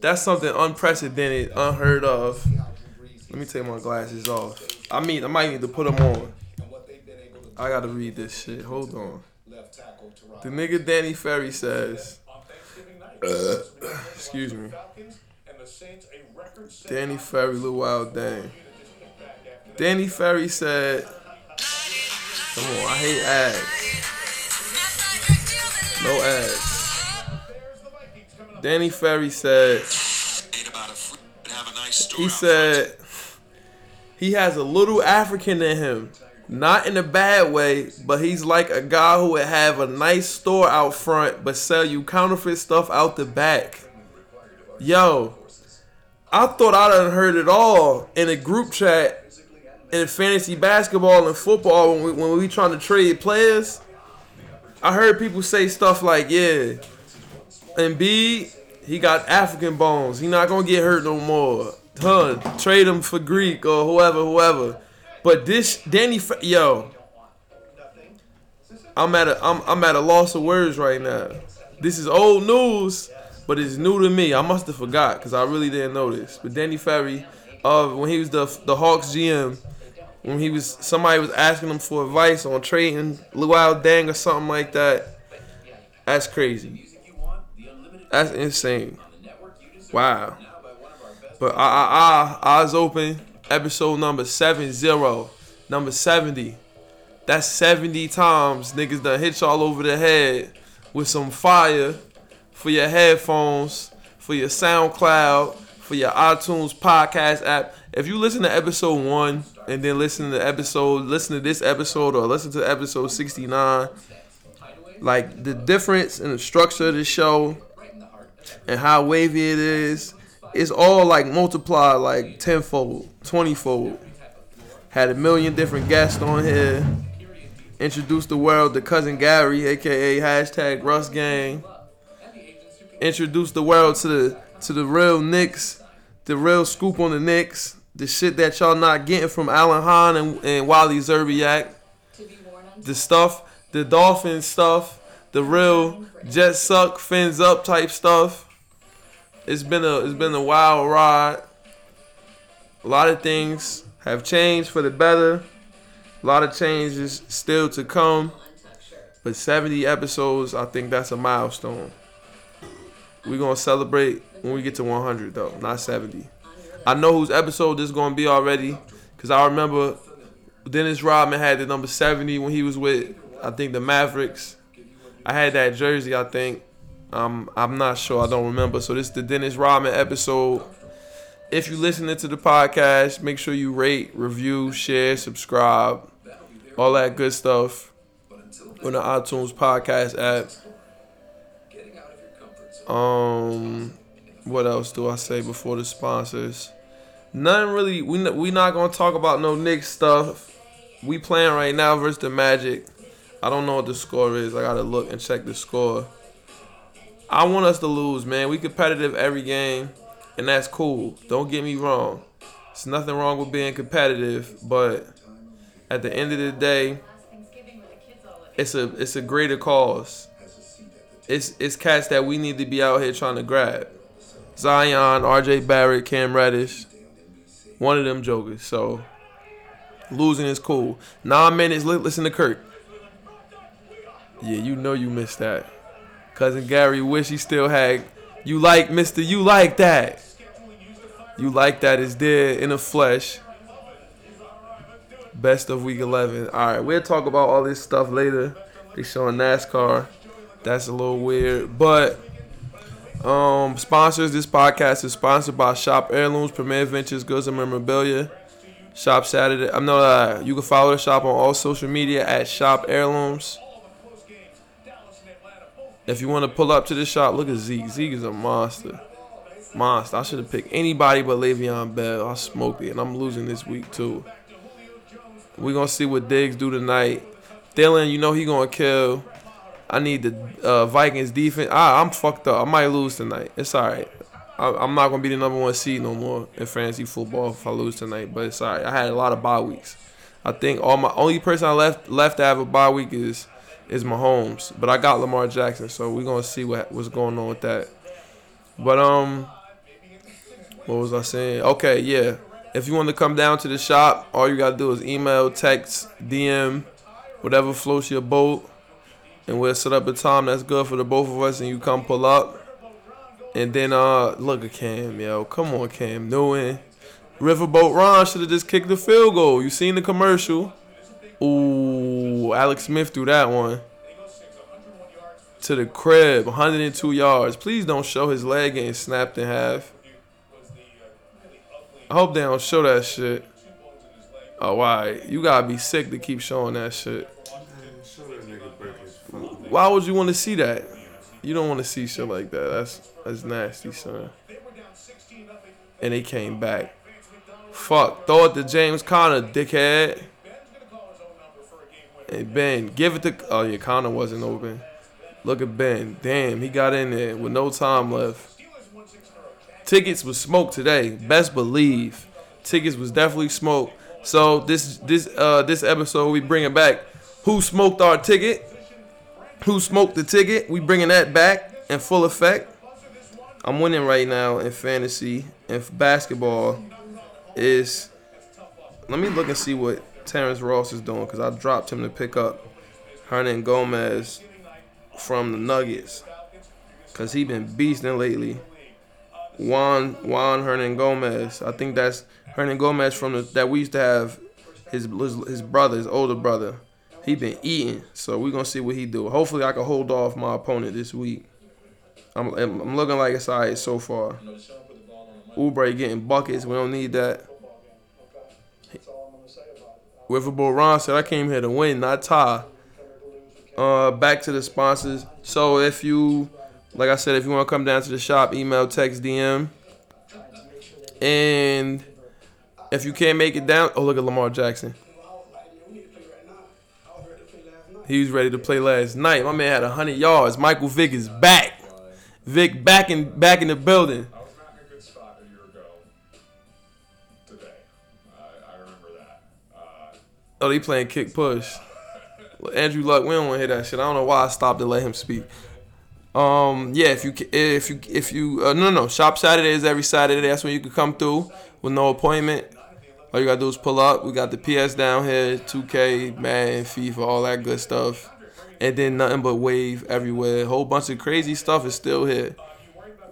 That's something unprecedented, unheard of. Let me take my glasses off. I might need to put them on. I gotta read this shit. Hold on. The nigga Danny Ferry says, excuse me. Danny Ferry, Luol Deng. Danny Ferry said, come on, I hate ads. No ads. Danny Ferry said, he said, he has a little African in him. Not in a bad way, but he's like a guy who would have a nice store out front, but sell you counterfeit stuff out the back. Yo, I thought I done heard it all in a group chat in fantasy basketball and football when we trying to trade players. I heard people say stuff like, yeah, Embiid, he got African bones. He not gonna get hurt no more. Trade him for Greek or whoever. But this yo, I'm at a loss of words right now. This is old news, but it's new to me. I must have forgot because I really didn't know this. But Danny Ferry, when he was the Hawks GM, when he was somebody was asking him for advice on trading Luol Deng or something like that. That's crazy. That's insane. Wow. But eyes open. Episode number 70. Number 70. That's 70 times niggas done hit y'all over the head with some fire for your headphones, for your SoundCloud, for your iTunes podcast app. If you listen to episode 1 and then listen to this episode or listen to episode 69, like the difference in the structure of the show and how wavy it is, it's all like multiplied like 10-fold, 20-fold. Had 1 million different guests on here. Introduced the world to Cousin Gary, aka #RussGang. Introduced the world to the real Knicks, the real scoop on the Knicks, the shit that y'all not getting from Alan Hahn and Wally Zerbiak. The stuff, the Dolphin stuff. The real Jets suck, fins up type stuff. It's been a wild ride. A lot of things have changed for the better. A lot of changes still to come. But 70 episodes, I think that's a milestone. We're going to celebrate when we get to 100, though, not 70. I know whose episode this is going to be already because I remember Dennis Rodman had the number 70 when he was with, I think, the Mavericks. I had that jersey, I think. I'm not sure. I don't remember. So this is the Dennis Rodman episode. If you're listening to the podcast, make sure you rate, review, share, subscribe, all that good stuff on the iTunes podcast app. What else do I say before the sponsors? Nothing really. We not gonna talk about no Knicks stuff. We playing right now versus the Magic. I don't know what the score is. I got to look and check the score. I want us to lose, man. We competitive every game, and that's cool. Don't get me wrong. There's nothing wrong with being competitive, but at the end of the day, it's a greater cause. It's cats that we need to be out here trying to grab. Zion, RJ Barrett, Cam Reddish, one of them jokers. So losing is cool. 9 minutes, listen to Kirk. Yeah, you know you missed that. Cousin Gary wish he still had. You like, Mr. You like that. You like that is there in the flesh. Best of week 11. All right, we'll talk about all this stuff later. They showing NASCAR. That's a little weird. But sponsors, this podcast is sponsored by Shop Heirlooms, Premier Ventures, Goods and Memorabilia. Shop Saturday. You can follow the shop on all social media at Shop Heirlooms. If you want to pull up to the shop, look at Zeke. Zeke is a monster. I should have picked anybody but Le'Veon Bell. I smoked it, and I'm losing this week, too. We're going to see what Diggs do tonight. Dylan, you know he going to kill. I need the Vikings defense. I'm fucked up. I might lose tonight. It's all right. I'm not going to be the number 1 seed no more in fantasy football if I lose tonight, but it's all right. I had a lot of bye weeks. I think only person I left to have a bye week is Mahomes, but I got Lamar Jackson, so we're going to see what's going on with that. But what was I saying? Okay, yeah. If you want to come down to the shop, all you got to do is email, text, DM, whatever floats your boat. And we'll set up a time that's good for the both of us, and you come pull up. And then, look at Cam, yo. Come on, Cam Newton. Riverboat Ron should have just kicked the field goal. You seen the commercial. Ooh, Alex Smith threw that one. To the crib, 102 yards. Please don't show his leg getting snapped in half. I hope they don't show that shit. Oh, all right. You got to be sick to keep showing that shit. Why would you want to see that? You don't want to see shit like that. That's nasty, son. And they came back. Fuck. Throw it to James Conner, dickhead. And Ben, give it to... Oh, yeah, Conner wasn't open. Look at Ben. Damn, he got in there with no time left. Tickets was smoked today. Best believe. Tickets was definitely smoked. So this episode, we bringing back who smoked our ticket. Who smoked the ticket. We bringing that back in full effect. I'm winning right now in fantasy. And basketball is... Let me look and see what Terrence Ross is doing, because I dropped him to pick up Hernangómez from the Nuggets, because he been beasting lately. Juan Hernangómez. I think that's Hernangómez from the that we used to have, his brother, his older brother. He been eating, so we're going to see what he do. Hopefully, I can hold off my opponent this week. I'm looking like it's all right so far. Oubre getting buckets. We don't need that. Riverboat Ron said, I came here to win, not tie. Back to the sponsors. So if you, like I said, if you want to come down to the shop, email, text, DM. And if you can't make it down, oh, look at Lamar Jackson. He was ready to play last night. My man had 100 yards. Michael Vick is back. Vick back in the building. I was not in a good spot a year ago today. I remember that. Oh, they playing kick push. Andrew Luck, we don't want to hear that shit. I don't know why I stopped to let him speak. Yeah, Shop Saturday is every Saturday. That's when you can come through with no appointment. All you gotta do is pull up. We got the PS down here, 2K, Madden, FIFA, all that good stuff, and then nothing but wave everywhere. A whole bunch of crazy stuff is still here.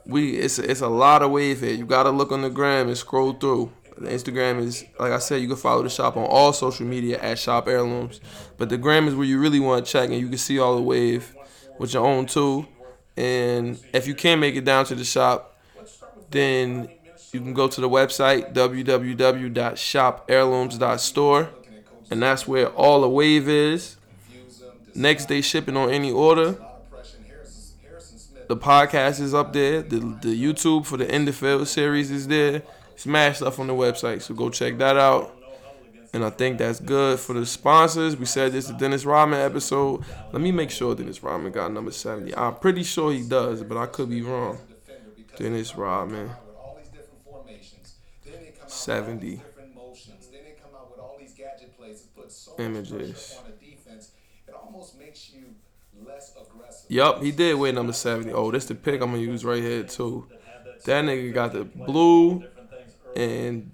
It's a lot of wave here. You gotta look on the gram and scroll through. The Instagram is, like I said, you can follow the shop on all social media at Shop Heirlooms. But the gram is where you really want to check, and you can see all the wave with your own tool. And if you can't make it down to the shop, then you can go to the website, www.shopheirlooms.store. And that's where all the wave is. Next day shipping on any order. The podcast is up there. The YouTube for the End of Field series is there. Smash stuff on the website, so go check that out. And I think that's good for the sponsors. We said this is the Dennis Rodman episode. Let me make sure Dennis Rodman got number 70. I'm pretty sure he does, but I could be wrong. Dennis Rodman, 70. Images. Yup, he did wear number 70. Oh, this the pick I'm going to use right here, too. That nigga got the blue and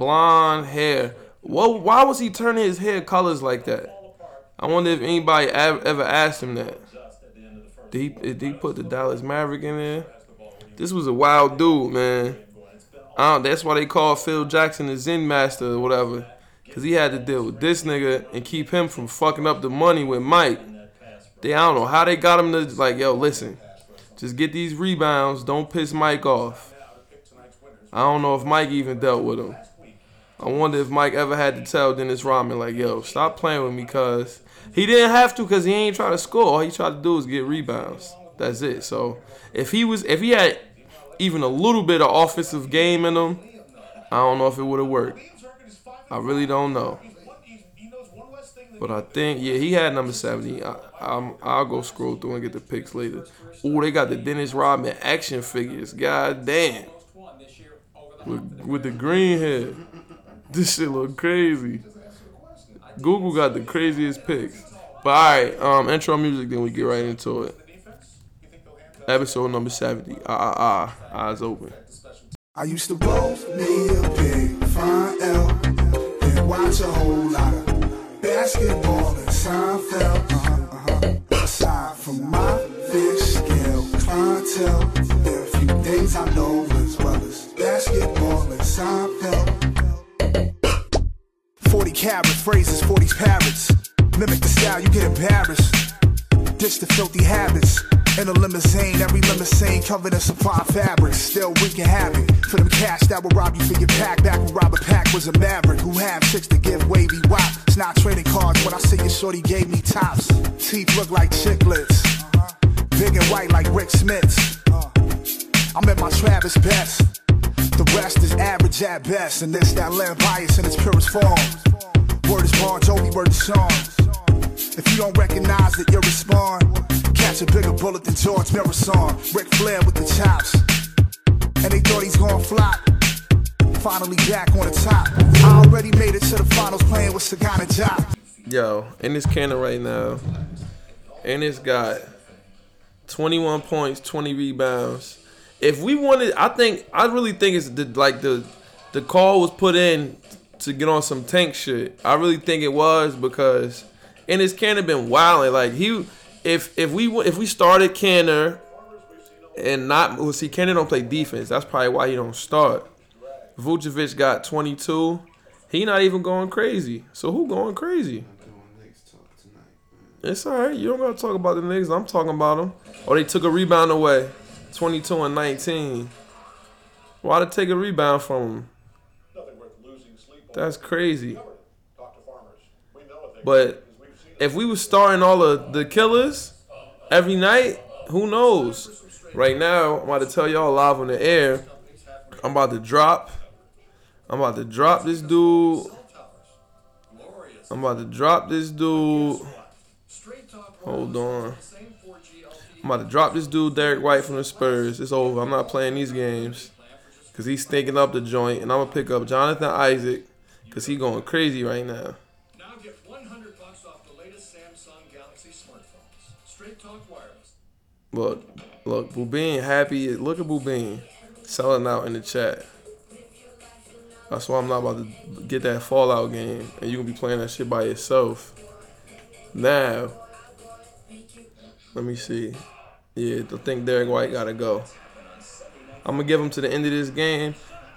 blonde hair. Well, why was he turning his hair colors like that? I wonder if anybody ever asked him that. Did he put the Dallas Maverick in there? This was a wild dude, man. That's why they call Phil Jackson the Zen Master or whatever, because he had to deal with this nigga and keep him from fucking up the money with Mike. I don't know how they got him to, like, yo, listen, just get these rebounds. Don't piss Mike off. I don't know if Mike even dealt with him. I wonder if Mike ever had to tell Dennis Rodman, like, yo, stop playing with me, cuz. He didn't have to, cuz he ain't trying to score. All he tried to do is get rebounds. That's it. So if he had even a little bit of offensive game in him, I don't know if it would have worked. I really don't know. But I think, yeah, he had number 70. I'll go scroll through and get the picks later. Ooh, they got the Dennis Rodman action figures. God damn. With the green head. This shit look crazy. Google got the craziest picks. But all right, intro music, then we get right into it. Episode number 70. Eyes open. I used to both me a pig, find L, and watch a whole lot of basketball and Seinfeld. Aside from my fish scale, clientele, there are a few things I know as well as basketball and Seinfeld. 40 carats, phrases, 40 parrots. Mimic the style, you get embarrassed. Ditch the filthy habits. In a limousine, every limousine covered in supply fabric. Still we can have it. For them cash that will rob you for your pack. Back when Robert Pack was a maverick who had chicks to give wavy wop. It's not trading cards when I see your shorty gave me tops. Teeth look like chiclets, big and white like Rick Smith's. I'm at my Travis best, the rest is average at best. And this that land bias in its purest form. Word is Bon Jovi, word is Sean. If you don't recognize it, you'll respond. Catch a bigger bullet than George Marathon. Ric Flair with the chops, and they thought he's gonna flop. Finally back on the top. I already made it to the finals playing with Sagana Job. Yo, in this cannon right now, and it's got 21 points, 20 rebounds. If we wanted, I really think it's the call was put in to get on some tank shit. I really think it was because Ennis Canner been wilding. Like he, if we started Canner and not, well, see, Canner don't play defense. That's probably why he don't start. Vucevic got 22. He not even going crazy. So who going crazy? It's all right. You don't gotta talk about the Knicks. I'm talking about them. Oh, they took a rebound away. 22 and 19. Why to take a rebound from them? That's crazy. But if we was starting all of the killers every night, who knows? Right now, I'm about to tell y'all live on the air. I'm about to drop this dude. Hold on. I'm about to drop this dude, Derek White from the Spurs. It's over. I'm not playing these games because he's stinking up the joint. And I'm going to pick up Jonathan Isaac because he's going crazy right now. Look, Boobin happy. Look at Boobin selling out in the chat. That's why I'm not about to get that Fallout game, and you gonna be playing that shit by yourself. Now, let me see. Yeah, I think Derek White gotta go. I'm gonna give him to the end of this game,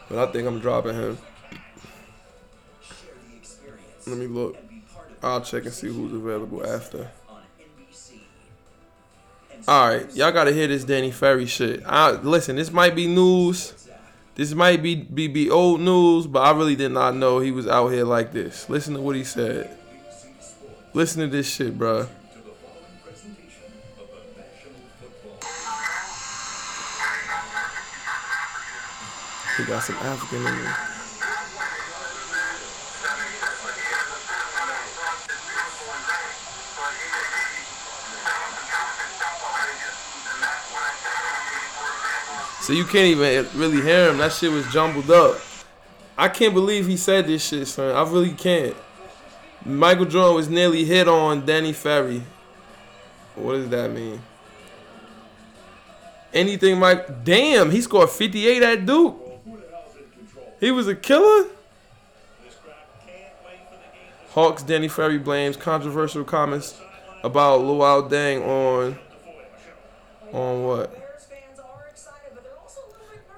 but I think I'm dropping him. Let me look. I'll check and see who's available after. All right, y'all got to hear this Danny Ferry shit. Listen, this might be news. This might be old news, but I really did not know he was out here like this. Listen to what he said. Listen to this shit, bro. He got some African in there. So you can't even really hear him. That shit was jumbled up. I can't believe he said this shit, son. I really can't. Michael Jordan was nearly hit on Danny Ferry. What does that mean? Anything, Mike? Damn, he scored 58 at Duke. He was a killer? Hawks Danny Ferry blames controversial comments about Luol Deng on what?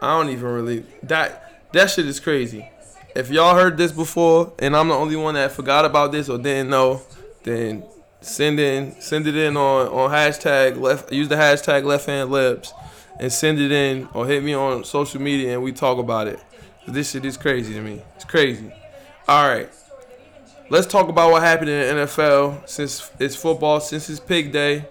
I don't even really, that shit is crazy. If y'all heard this before and I'm the only one that forgot about this or didn't know, then send it in on hashtag left, use the hashtag left hand libs and send it in or hit me on social media and we talk about it. This shit is crazy to me. It's crazy. All right. Let's talk about what happened in the NFL since it's football, since it's pig day.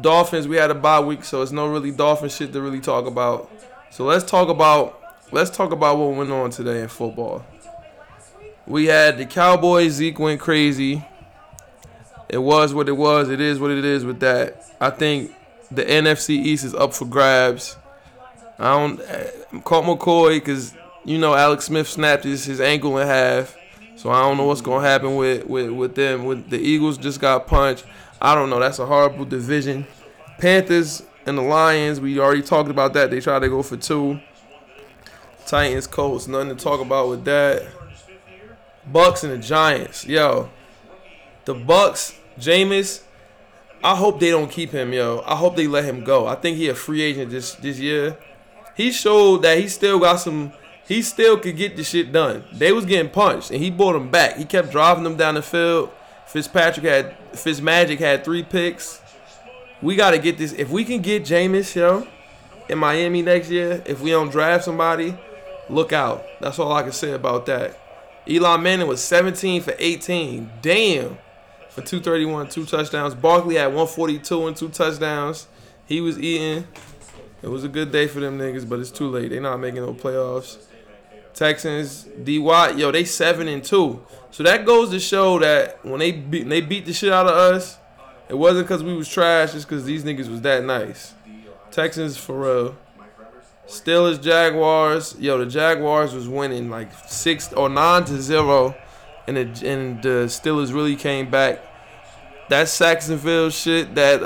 Dolphins, we had a bye week, so it's no really Dolphin shit to really talk about. So let's talk about what went on today in football. We had the Cowboys. Zeke went crazy. It was what it was. It is what it is with that. I think the NFC East is up for grabs. I don't caught McCoy because you know Alex Smith snapped his ankle in half. So I don't know what's gonna happen with them. With the Eagles just got punched. I don't know. That's a horrible division. Panthers and the Lions, we already talked about that. They tried to go for two. Titans, Colts, nothing to talk about with that. Bucks and the Giants. Yo, the Bucks, Jameis, I hope they don't keep him, yo. I hope they let him go. I think he a free agent this year. He showed that he still got some. He still could get this shit done. They was getting punched, and he brought them back. He kept driving them down the field. Fitzmagic had three picks. We got to get this. If we can get Jameis, yo, in Miami next year, if we don't draft somebody, look out. That's all I can say about that. Eli Manning was 17 for 18. Damn. For 231, two touchdowns. Barkley had 142 and two touchdowns. He was eating. It was a good day for them niggas, but it's too late. They not making no playoffs. Texans, D. Watt, yo, they 7-2. So that goes to show that when they beat the shit out of us, it wasn't because we was trash, it's because these niggas was that nice. Texans for real. Steelers, Jaguars, yo, the Jaguars was winning like 6 or 9-0, and the Steelers really came back. That Saxonville shit, that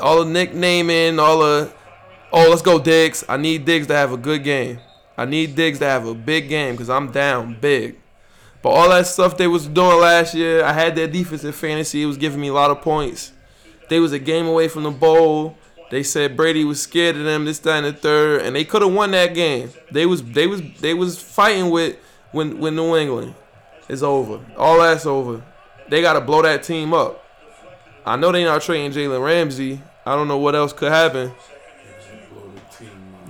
all the nicknaming, let's go Diggs. I need Diggs to have a good game. I need Diggs to have a big game because I'm down big. But all that stuff they was doing last year, I had their defense in fantasy. It was giving me a lot of points. They was a game away from the bowl. They said Brady was scared of them, this, that, and the third, and they could have won that game. They was fighting when New England. It's over. All that's over. They gotta blow that team up. I know they not trading Jalen Ramsey. I don't know what else could happen.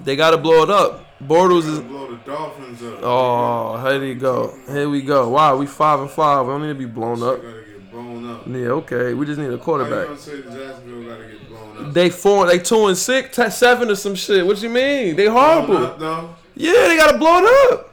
They gotta blow it up. Bortles is blow the Dolphins up. Oh, here you go. Here we go. Wow, we 5-5. We don't need to be blown up. Yeah, okay. We just need a quarterback. They 2-6, 7 or some shit. What you mean? They horrible. Yeah, they gotta blow it up.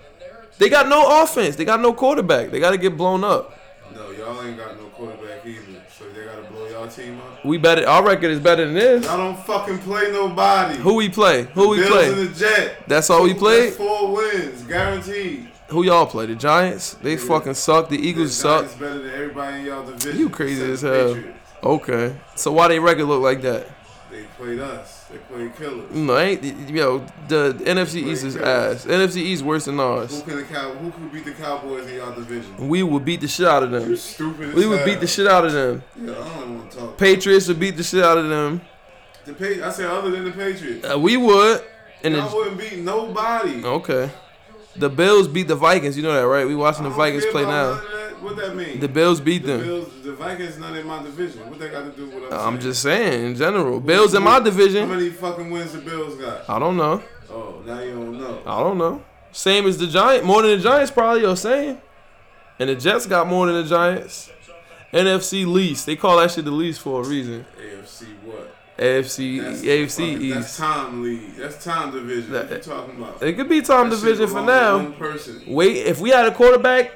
They got no offense. They got no quarterback. They gotta get blown up. No, y'all ain't got no quarterback either. So they gotta blow y'all team up. We better. Our record is better than this. Y'all don't fucking play nobody. Who we play? The Bills and the Jets. That's all we played. 4 wins, guaranteed. Who y'all play? The Giants? They fucking suck. The Eagles suck. Giants better than everybody in y'all division. You crazy as hell. Patriots. Okay. So why they record look like that? They played us. They played killers. No, the NFC East is ass. NFC East worse than ours. Who can beat the Cowboys in y'all division? We will beat the shit out of them. You're stupid as hell. We would beat the shit out of them. Yeah, I don't want to talk. Patriots would beat the shit out of them. I said other than the Patriots. We would. And I wouldn't beat nobody. Okay. The Bills beat the Vikings. You know that, right? We watching the Vikings play now. What that mean? The Bills beat them. The Vikings not in my division. What they got to do with us? I'm just saying in general. Bills in my division. How many fucking wins the Bills got? I don't know. Oh, now you don't know. I don't know. Same as the Giants. More than the Giants probably, or same. And the Jets got more than the Giants. NFC least. They call that shit the least for a reason. AFC what? AFC East. That's Tom lead. That's Tom division. What you talking about? It could be Tom division for now. Wait, if we had a quarterback.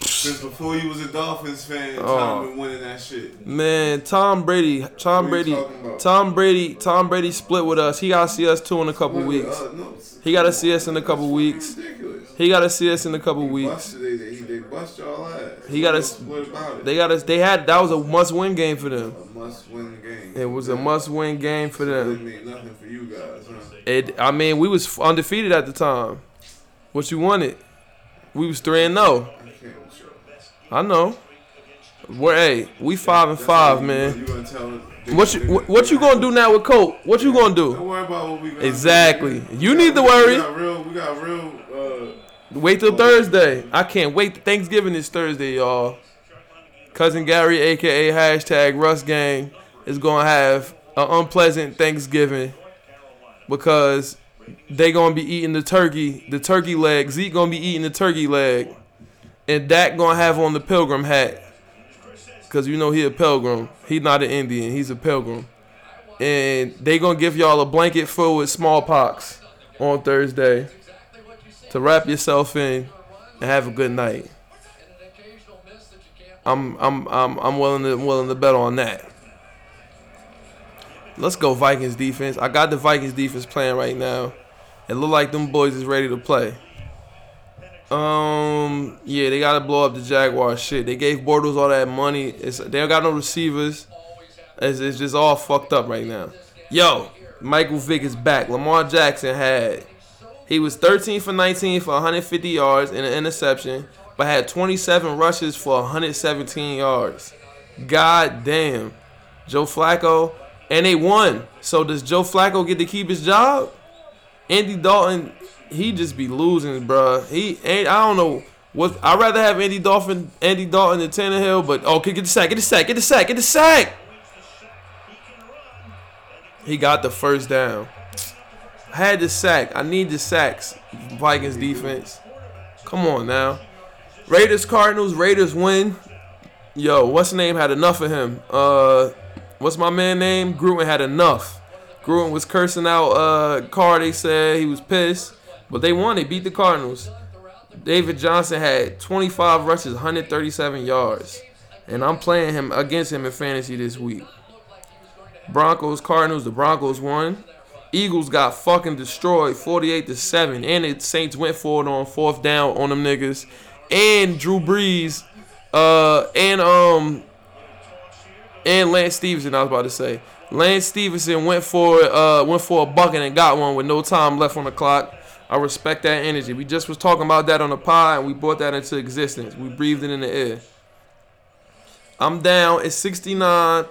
Since before you was a Dolphins fan, Tom been winning that shit. Man, Tom Brady split with us. He gotta see us too in a couple weeks. He gotta see us in a couple weeks. He gotta see us in a couple weeks. They bust y'all ass. He got us. They got us. They had that was a must-win game for them. A must-win game. It was a must-win game for them. It meant nothing for you guys, huh? We was undefeated at the time. What you wanted? We was 3-0. I know. We 5-5, man. What you gonna do now with Colt? What you gonna do? Don't worry about what we got. Exactly. You need to worry. We got real. Wait till Thursday. I can't wait. Thanksgiving is Thursday, y'all. Cousin Gary, a.k.a. #RustGang, is going to have an unpleasant Thanksgiving because they going to be eating the turkey leg. Zeke going to be eating the turkey leg. And Dak going to have on the pilgrim hat because you know he a pilgrim. He's not an Indian. He's a pilgrim. And they going to give y'all a blanket full with smallpox on Thursday. To wrap yourself in and have a good night. I'm willing to bet on that. Let's go Vikings defense. I got the Vikings defense playing right now. It look like them boys is ready to play. Yeah, they gotta blow up the Jaguars shit. They gave Bortles all that money. They don't got no receivers. It's just all fucked up right now. Yo, Michael Vick is back. Lamar Jackson he was 13 for 19 for 150 yards and an interception, but had 27 rushes for 117 yards. God damn. Joe Flacco, and they won. So does Joe Flacco get to keep his job? Andy Dalton, he just be losing, bro. I don't know. I'd rather have Andy Dalton than Tannehill, but get the sack. He got the first down. I had the sack. I need the sacks. Vikings defense. Come on now. Raiders-Cardinals. Raiders win. Yo, what's his name had enough of him? What's my man name? Gruden had enough. Gruden was cursing out Carr. They said he was pissed. But they won. They beat the Cardinals. David Johnson had 25 rushes, 137 yards. And I'm playing him against him in fantasy this week. Broncos, Cardinals. The Broncos won. Eagles got fucking destroyed 48-7. And the Saints went for it on fourth down on them niggas. And Drew Brees. And Lance Stevenson, I was about to say. Lance Stevenson went for a bucket and got one with no time left on the clock. I respect that energy. We just was talking about that on the pod, and we brought that into existence. We breathed it in the air. I'm down. It's 69.7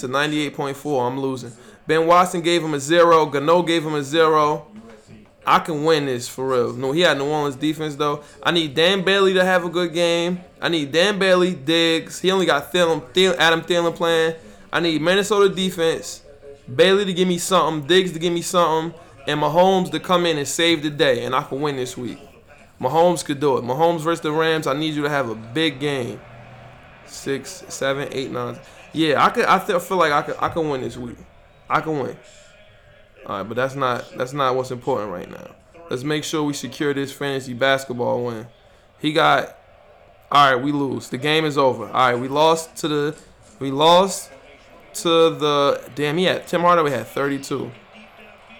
to 98.4. I'm losing. Ben Watson gave him a 0. Gano gave him a 0. I can win this for real. No, he had New Orleans defense though. I need Dan Bailey to have a good game. I need Dan Bailey, Diggs. He only got Adam Thielen playing. I need Minnesota defense, Bailey to give me something, Diggs to give me something, and Mahomes to come in and save the day, and I can win this week. Mahomes could do it. Mahomes versus the Rams. I need you to have a big game. 6, 7, 8, 9. Yeah, I feel like I could win this week. I can win. All right, but that's not what's important right now. Let's make sure we secure this fantasy basketball win. All right, we lose. The game is over. All right, Tim Hardaway had 32.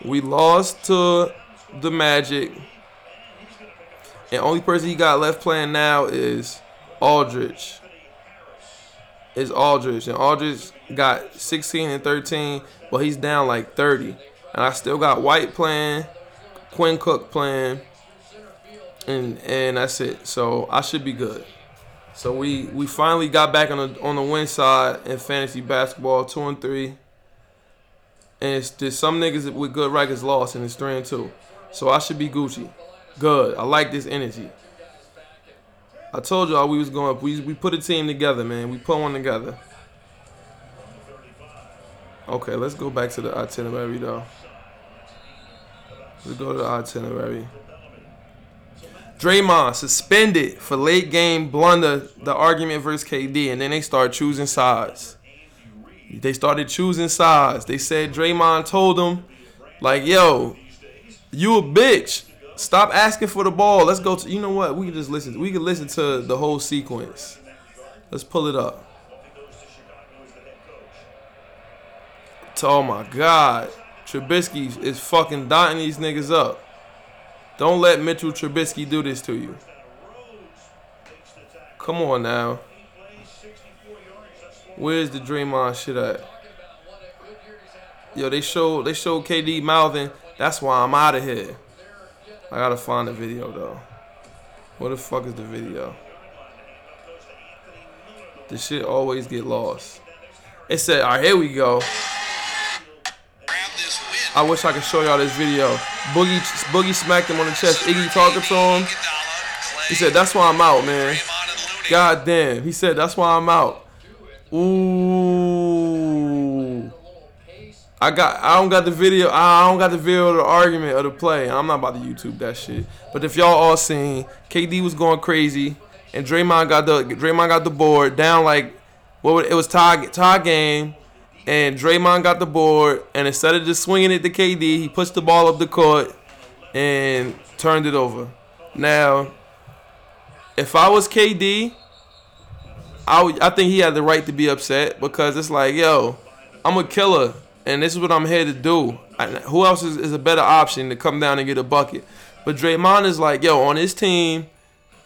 We lost to the Magic. And only person he got left playing now is Aldridge. And Aldridge got 16 and 13, but he's down like 30. And I still got White playing, Quinn Cook playing, and that's it. So I should be good. So we finally got back on the win side in fantasy basketball, 2-3. And it's just some niggas with good records lost, and it's 3-2. So I should be Gucci. Good. I like this energy. I told y'all we was going up. We put a team together, man. We put one together. Okay, let's go back to the itinerary, though. Let's go to the itinerary. Draymond suspended for late game blunder, the argument versus KD, and then they start choosing sides. They said Draymond told them, like, yo, you a bitch. Stop asking for the ball. Let's go to, you know what? We can just listen. We can listen to the whole sequence. Let's pull it up. Oh, my God. Trubisky is fucking dotting these niggas up. Don't let Mitchell Trubisky do this to you. Come on now. Where's the Draymond shit at? Yo, they showed KD mouthing. That's why I'm out of here. I got to find the video, though. Where the fuck is the video? This shit always get lost. It said, all right, here we go. I wish I could show y'all this video. Boogie smacked him on the chest. Iggy talking to him. He said, that's why I'm out, man. God damn. He said, that's why I'm out. Ooh. I don't got the video of the argument of the play. I'm not about to YouTube that shit. But if y'all all seen, KD was going crazy. And Draymond got the board down like, it was tie game. And Draymond got the board, and instead of just swinging it to KD, he pushed the ball up the court and turned it over. Now, if I was KD, I think he had the right to be upset because it's like, yo, I'm a killer, and this is what I'm here to do. Who else is a better option to come down and get a bucket? But Draymond is like, yo, on his team,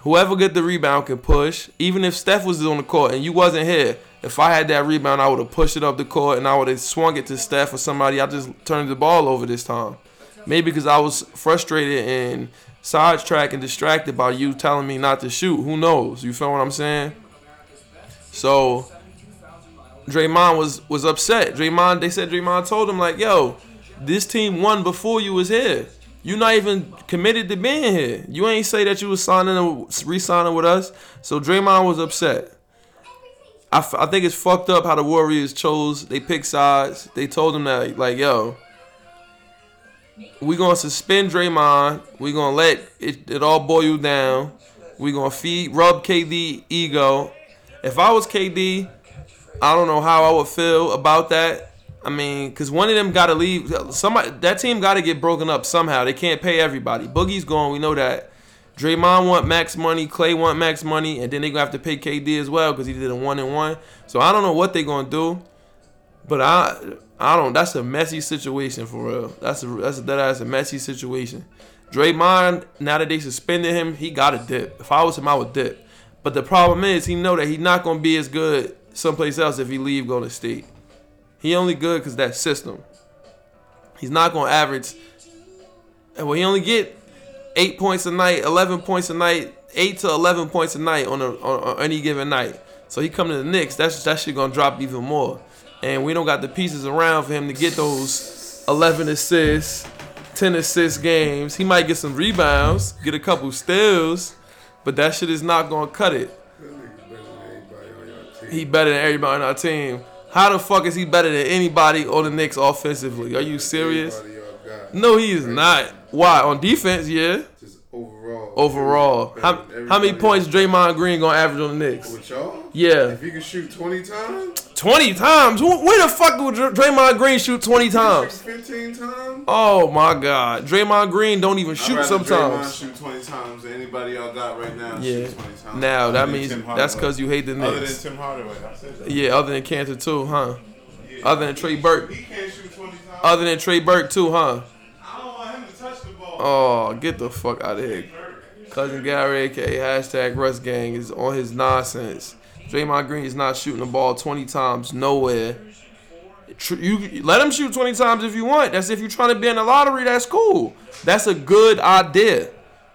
whoever get the rebound can push. Even if Steph was on the court and you wasn't here, If I had that rebound, I would have pushed it up the court and I would have swung it to Steph or somebody. I just turned the ball over this time. Maybe because I was frustrated and sidetracked and distracted by you telling me not to shoot. Who knows? You feel what I'm saying? So Draymond was upset. Draymond, they said Draymond told him, like, yo, this team won before you was here. You're not even committed to being here. You ain't say that you was signing or re-signing with us. So Draymond was upset. I think it's fucked up how the Warriors chose. They picked sides. They told him that, like, yo, we're going to suspend Draymond. We're going to let it all boil down. We're going to rub KD ego. If I was KD, I don't know how I would feel about that. I mean, because one of them got to leave. That team got to get broken up somehow. They can't pay everybody. Boogie's gone. We know that. Draymond want max money. Clay want max money. And then they're going to have to pay KD as well because he did a 1-and-1. So I don't know what they're going to do. But I don't. That's a messy situation for real. That's a messy situation. Draymond, now that they suspended him, he got to dip. If I was him, I would dip. But the problem is he know that he's not going to be as good someplace else if he leave Golden State. He only good because that system. He's not going to average. Well, he only get 8 points a night, 11 points a night, 8 to 11 points a night on any given night. So he come to the Knicks, that shit going to drop even more. And we don't got the pieces around for him to get those 11 assists, 10 assist games. He might get some rebounds, get a couple steals, but that shit is not going to cut it. He better than everybody on our team. How the fuck is he better than anybody on the Knicks offensively? Are you serious? No, he is not. Why? On defense, yeah. Just overall. How many points Draymond Green gonna average on the Knicks? With y'all? Yeah. If he can shoot 20 times? 20 times? Where the fuck would Draymond Green shoot 20 times? 15 times? Oh, my God. Draymond Green don't even shoot sometimes. Draymond shoot 20 times than anybody y'all got right now. Yeah. Shoot 20 times. Now, that means that's because you hate the Knicks. Other than Tim Hardaway. I said that. Yeah, other than Cantor, too, huh? Yeah. Other than Trey Burke. He can't shoot 20 times. Other than Trey Burke, too, huh? I don't want him to touch the ball. Oh, get the fuck out of here. Cousin Gary, a.k.a. hashtag Russ Gang, is on his nonsense. Draymond Green is not shooting the ball 20 times nowhere. You let him shoot 20 times if you want. That's if you're trying to be in the lottery. That's cool. That's a good idea.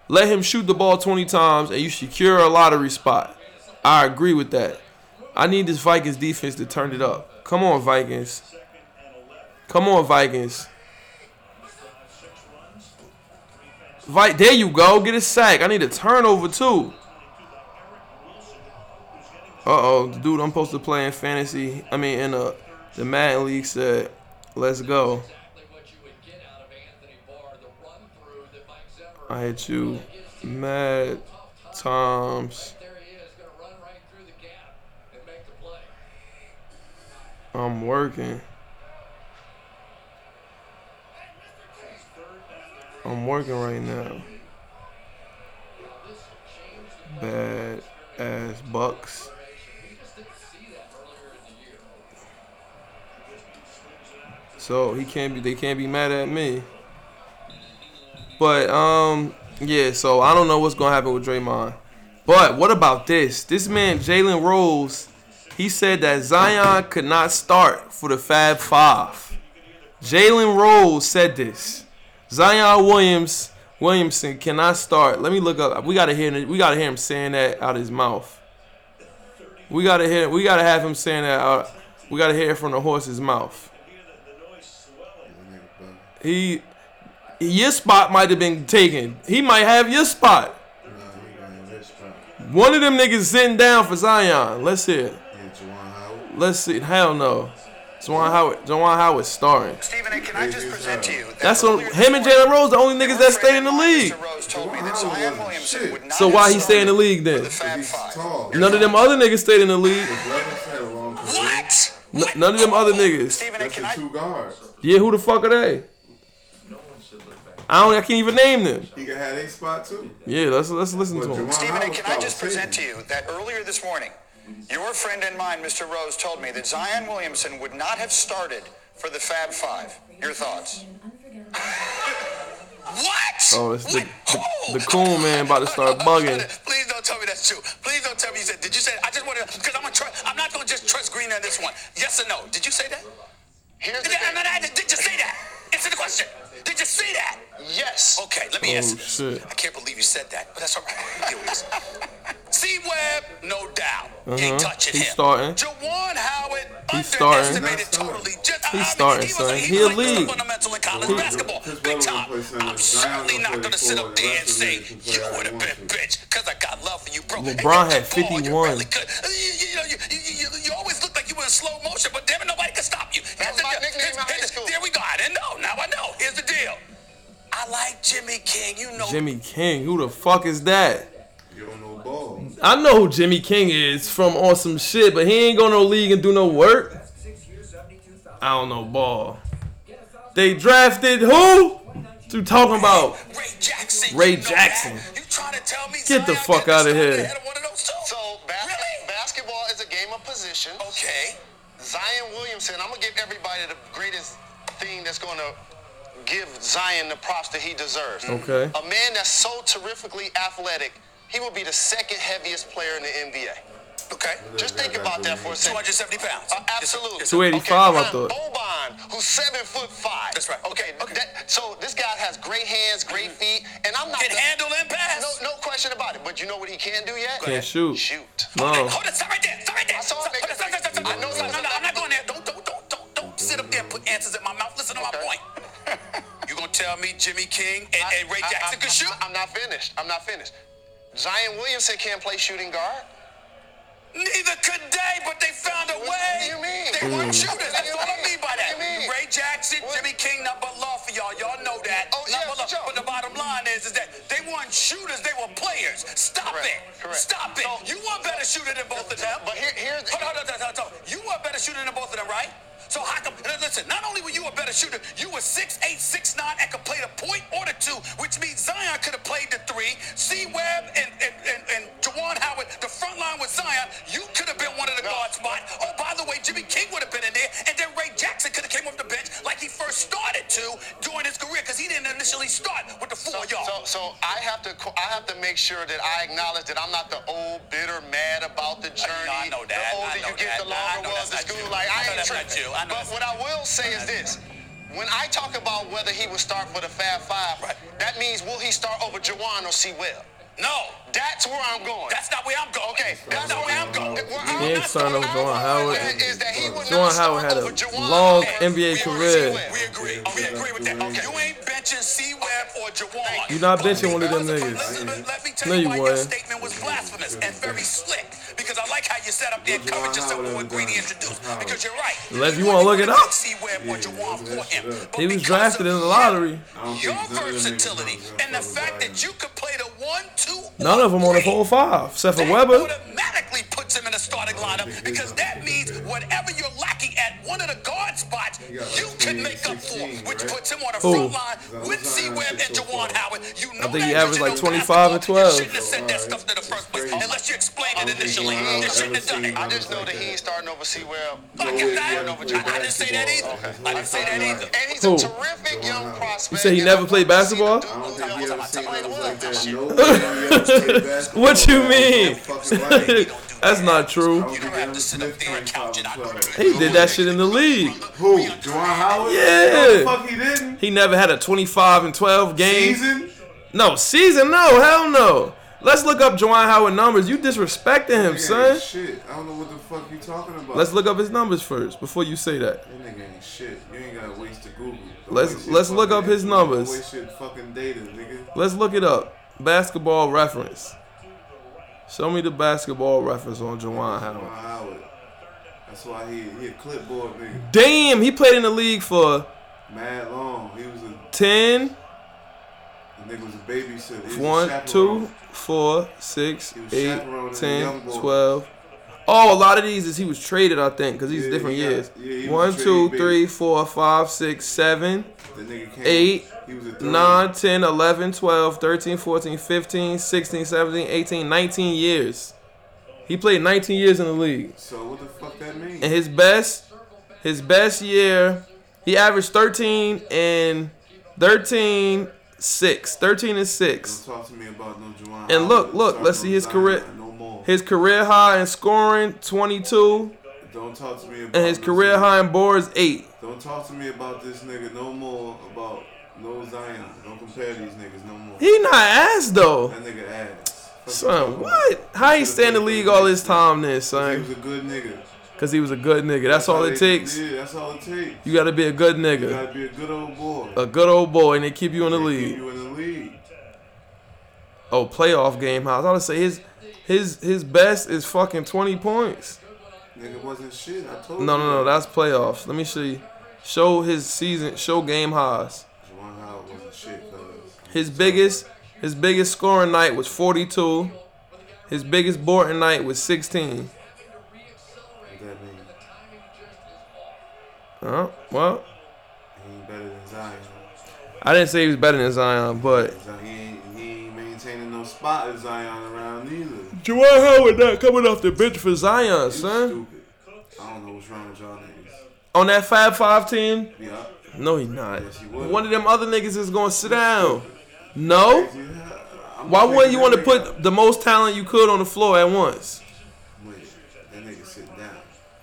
Let him shoot the ball 20 times and you secure a lottery spot. I agree with that. I need this Vikings defense to turn it up. Come on, Vikings. Come on, Vikings. There you go. Get a sack. I need a turnover, too. Uh-oh, the dude I'm supposed to play in fantasy, the Madden League said, let's go. I hit you mad times. I'm working. I'm working right now. Bad ass Bucks. So they can't be mad at me. But yeah, so I don't know what's gonna happen with Draymond. But what about this? This man, Jalen Rose, he said that Zion could not start for the Fab Five. Jalen Rose said this. Zion Williamson cannot start. Let me look up. We gotta hear him saying that out of his mouth. We gotta have him saying that out. We gotta hear it from the horse's mouth. Your spot might have been taken. He might have your spot. One of them niggas sitting down for Zion. Let's hear it. Let's see. Hell no. Juwan Howard starring. Stephen, can I just present to you? That's on him and Jalen Rose, the only niggas that stay in the league. So why he stay in the league then? None of them other niggas stayed in the league. What? None of them other niggas. Stephen, can I? Yeah, who the fuck are they? I can't even name them. He can have a spot too. Yeah, let's listen to him. Stephen, can I just present to you that earlier this morning, your friend and mine, Mr. Rose, told me that Zion Williamson would not have started for the Fab Five. Your thoughts? What? Oh, it's the cool man about to start bugging. Please don't tell me that's true. Please don't tell me you said. Did you say? I just want to, because I'm not going to just trust Green. least one. Yes or no? Did you say that? Here's the thing. Did you say that? Answer the question. Did you see that? Yes. Okay, let me answer this. Shit. I can't believe you said that, but that's all right. C-Web, no doubt. Uh-huh. He ain't touching him. Starting. Juwan Howard, underestimated totally. He's starting. He'll lead. Fundamental in college basketball. Big time. I'm certainly not going to sit up there and say, you would have been bitch, because I got love for you, bro. LeBron had 51. You always look like you were in slow motion, but damn it, nobody could stop you. That's my nickname out of school. There we go. I didn't know. Now I know. Here's the deal. I like Jimmy King. You know Jimmy King? Who the fuck is that? You don't know ball. I know who Jimmy King is from Awesome Shit, but he ain't go no league and do no work. I don't know ball. They drafted who? What you talking about? Ray Jackson. You trying to tell me get the fuck out of here. So basketball is a game of position. Okay. Zion Williamson. I'm gonna give everybody the greatest thing that's gonna give Zion the props that he deserves. Okay. A man that's so terrifically athletic, he will be the second heaviest player in the NBA. Okay. Just think about that for a second. 270 pounds. Absolutely. 285, okay. I thought. Boban, who's 7'5". That's right. Okay. So this guy has great hands, great feet, and I'm not. Can handle and pass. No question about it. But you know what he can do yet? Can't shoot. No. Hold it. Stop right there. I saw him make it. I know. No, I'm not going there. Don't sit up there and put answers in my mouth. Listen to my point. You gonna tell me Jimmy King and Ray Jackson could shoot? I'm not finished. Zion Williamson can't play shooting guard. Neither could they, but they found a way. What do you mean? They weren't shooters. That's what I mean by that. Ray Jackson, Jimmy King, number love for y'all. Y'all know that. Oh, yeah, love. Sure. But the bottom line is that they weren't shooters. They were players. Stop it. No, you were better shooter than both of them. But hold on. You were better shooter than both of them, right? So how come? Listen, not only were you a better shooter, you were 6'8", 6'9", and could play the point or the two, which means Zion could have played the three. C-Web and Juwan Howard, the front line with Zion, you could have been one of the guard spot. Oh, by the way, Jimmy King would have been in there, and then Ray Jackson could have came off the bench like he first started to during his career, because he didn't initially start with the four y'all. So I have to make sure that I acknowledge that I'm not the old, bitter, mad about the journey. I know that. The older you get, the longer was the school. Like, I ain't tripping. But what I will say is this. When I talk about whether he will start for the Fab Five, right, that means will he start over Juwan or C. Will? No. That's where I'm going. That's not where I'm going. Okay. That's not where I'm going. He ain't starting over Juwan Howard. Juwan Howard had a long NBA career. We agree with that. Okay. You ain't benching C. Web or Juwan. You're not benching one of them niggas. No, you weren't. Your statement was blasphemous and very slick. Because I like how you set up there and covered yourself with what Greedy introduced. Because you're right. Unless you want to look it up. He was drafted in the lottery. Your versatility and the fact that you could play the 1, 2, none of them on the 4-5, except for Weber. Automatically puts him in a starting lineup because that means whatever you're lacking at one of the guard spots, you can make up for, which puts him on the front line with C-Web and Juwan Howard. You know I think he averaged like 25 and 12. You shouldn't have said that stuff in the first place unless you explained it initially. You shouldn't have done it. I just know that he ain't starting over C-Web. I didn't say that either. And he's a terrific young prospect. You said he never played basketball? What you mean? That's not true. You don't have to sit up there and count it. He did that shit in the league. Who? Juwan Howard? Yeah. Fuck, he didn't. He never had a 25 and 12 game. Season? No, hell no. Let's look up Juwan Howard numbers. You disrespecting him, son. Shit, I don't know what the fuck you talking about. Let's look up his numbers first before you say that. That nigga ain't shit. You ain't gotta waste the Google. Let's look up his numbers. Waste your fucking data, nigga. Let's look it up. Basketball reference. Show me the basketball reference on Juwan Howard. That's why he a clipboard nigga. Damn, he played in the league for mad long. He was a 10. The nigga was a babysitter. He 1, 2, 4, 6, 8, 10, 12. Oh, a lot of these is he was traded, I think, because these different years. 1, 2, 3, 4, 5, 6, 7, 8, 9, 10, 11, 12, 13, 14, 15, 16, 17, 18, 19 years. He played 19 years in the league. So what the fuck that mean? And his best year, he averaged 13 and 6. Don't talk to me about no Juwan. And look, let's see his career. His career high in scoring, 22. Don't talk to me about. And his career high in boards, 8. Don't talk to me about this nigga no more. About no Zion. Don't compare these niggas no more. He not ass though. That nigga ass. Son, what? How he stand the league all this time then, son? He was a good nigga. Cause he was a good nigga. That's all it takes. Yeah, that's all it takes. You gotta be a good nigga. You gotta be a good old boy. A good old boy, and they keep you in the league. Keep you in the league. Oh, playoff game house. I was gonna say his best is fucking 20 points. Nigga wasn't shit. I told you. No, that's playoffs. Let me see. Show his season. Show game highs. Juan wasn't shit. His biggest scoring night was 42. His biggest boarding night was 16. Oh, well. He ain't better than Zion. I didn't say he was better than Zion, but... He ain't maintaining no spot as Zion around either. Juwan Howard not coming off the bench for Zion, he's son. Stupid. I don't know what's wrong with y'all niggas. On that 5-5 team? Yeah. No, he's not. Yes, he would. One of them other niggas is going to sit down. No? Why wouldn't you want to put the most talent you could on the floor at once?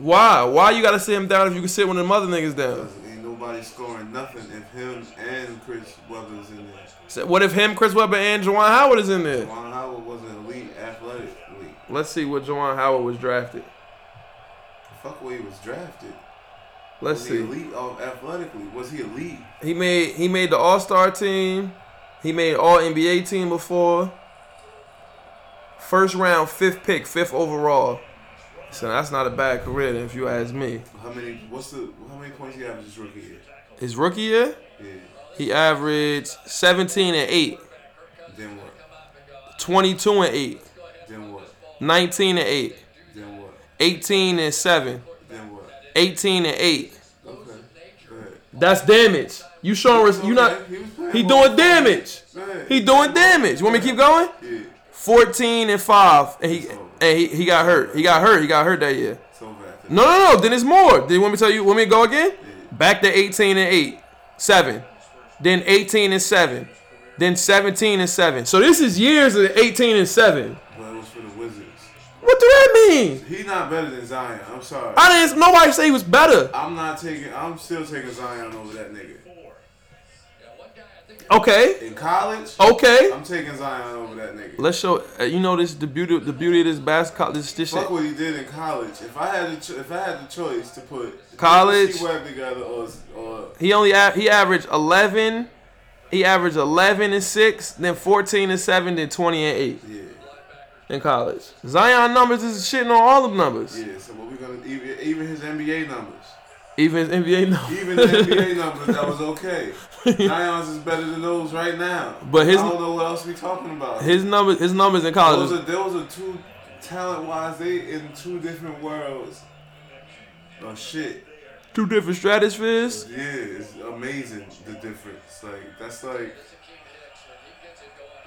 Why? Why you gotta sit him down if you can sit one of them other niggas down? Ain't nobody scoring nothing if him and Chris Webber is in there. So what if him, Chris Webber, and Juwan Howard is in there? Juwan Howard was an elite athletic league. Let's see what Juwan Howard was drafted. The fuck way he was drafted. Let's see. Was he elite athletically? Was he elite? He made the All-Star team. He made All-NBA team before. First round, 5th pick, 5th overall. So that's not a bad career, if you ask me. How many points he averaged his rookie year? His rookie year? Yeah. He averaged 17 and 8. Then what? 22 and 8. Then what? 19 and 8. Then what? 18 and 7. Then what? 18 and 8. Okay. Go ahead. That's damage. You showing you not? He doing damage. He doing damage. You want me to keep going? Yeah. 14 and 5, and he got hurt. He got hurt that year. No. Then it's more. Then you want me to tell you? Want me to go again? Yeah. Back to 18 and 8, 7. Then 18 and 7. Then 17 and 7. So this is years of 18 and 7. Well, it was for the Wizards. What do that mean? He's not better than Zion. I'm sorry. I didn't. Nobody say he was better. I'm still taking Zion over that nigga. Okay. In college. Okay. I'm taking Zion over that nigga. Let's show. You know this the beauty of this basketball. This shit. Fuck what he did in college. If I had the choice to put college together or he averaged 11. He averaged 11 and 6, then 14 and 7, then 20 and 8. Yeah. In college, Zion numbers is shitting on all of numbers. Yeah. So what we gonna even his NBA numbers. Even his NBA numbers. Even his NBA numbers, that was okay. Zion's is better than those right now. But I don't know what else we talking about. His numbers in college. Those are two, talent-wise, they in two different worlds. Oh, shit. Two different stratospheres? Yeah, it's amazing, the difference. Like, that's like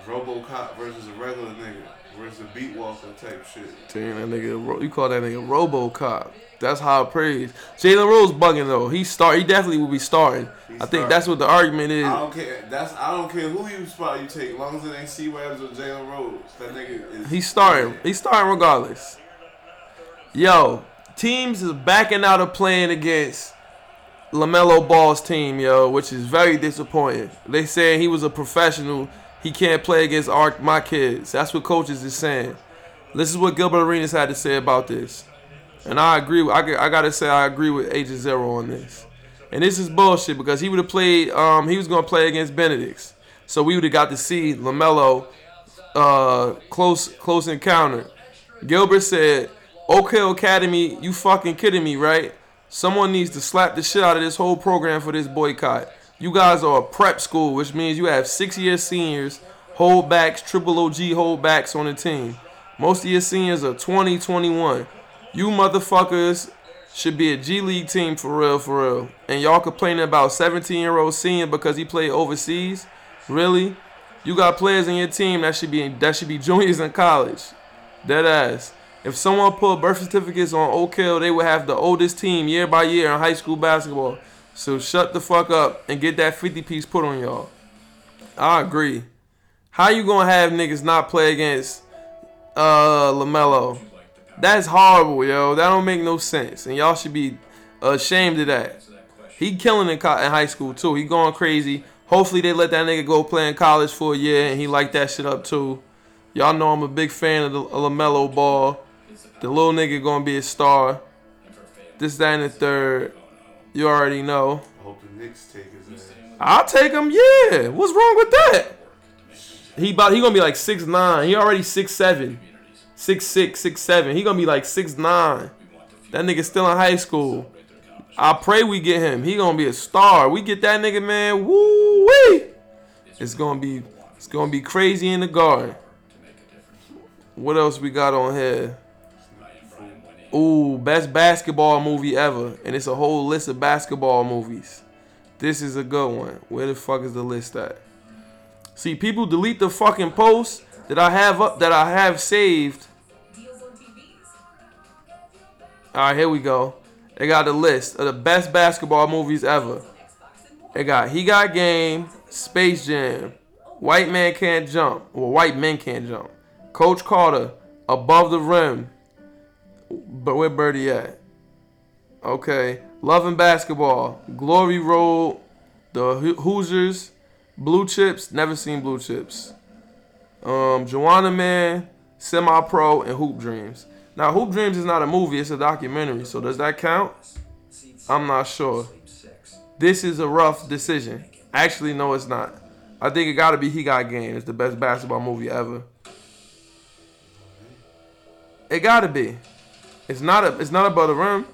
RoboCop versus a regular nigga. Versus a beat walker type shit. Damn, that nigga, you call that nigga RoboCop. That's high praise. Jalen Rose bugging though. He definitely will be starting. I think that's what the argument is. I don't care. I don't care who you spot you take, as long as it ain't C Webs or Jalen Rose. That nigga is. He's starting. He's starting regardless. Yo, teams is backing out of playing against LaMelo Ball's team, yo, which is very disappointing. They saying he was a professional. He can't play against my kids. That's what coaches is saying. This is what Gilbert Arenas had to say about this. And I agree. I got to say I agree with Agent Zero on this. And this is bullshit because he would have played, he was going to play against Benedict's. So we would have got to see LaMelo close encounter. Gilbert said, "Oak Hill Academy, you fucking kidding me, right? Someone needs to slap the shit out of this whole program for this boycott. You guys are a prep school, which means you have 6-year seniors, holdbacks, triple OG holdbacks on the team. Most of your seniors are 20, 21. You motherfuckers should be a G League team for real. And y'all complaining about 17-year-old senior because he played overseas? Really? You got players in your team that should be juniors in college. Deadass. If someone put birth certificates on Oak Hill, they would have the oldest team year by year in high school basketball. So shut the fuck up and get that 50-piece put on y'all." I agree. How you gonna have niggas not play against LaMelo? That is horrible, yo. That don't make no sense. And y'all should be ashamed of that. He killing in high school, too. He going crazy. Hopefully they let that nigga go play in college for a year and he liked that shit up, too. Y'all know I'm a big fan of the LaMelo Ball. The little nigga going to be a star. This, that, and the third. You already know. I hope the Knicks take his ass. I'll take him, yeah. What's wrong with that? He going to be like 6'9". He already 6'7". 6'6", 6'7". He going to be like 6'9". That nigga still in high school. I pray we get him. He going to be a star. We get that nigga, man. Woo-wee. It's going to be crazy in the garden. What else we got on here? Ooh, best basketball movie ever. And it's a whole list of basketball movies. This is a good one. Where the fuck is the list at? See, people delete the fucking posts that I have up, that I have saved. Alright, here we go. They got a list of the best basketball movies ever. They got He Got Game, Space Jam, White Man Can't Jump. Well, White Men Can't Jump. Coach Carter, Above the Rim. But where Birdie at? Okay. Love and Basketball, Glory Road, The Hoosiers, Blue Chips. Never seen Blue Chips. Joanna Man, Semi-Pro, and Hoop Dreams. Now, Hoop Dreams is not a movie. It's a documentary. So does that count? I'm not sure. This is a rough decision. Actually, no, it's not. I think it got to be He Got Game. It's the best basketball movie ever. It got to be. It's not Above the Rim.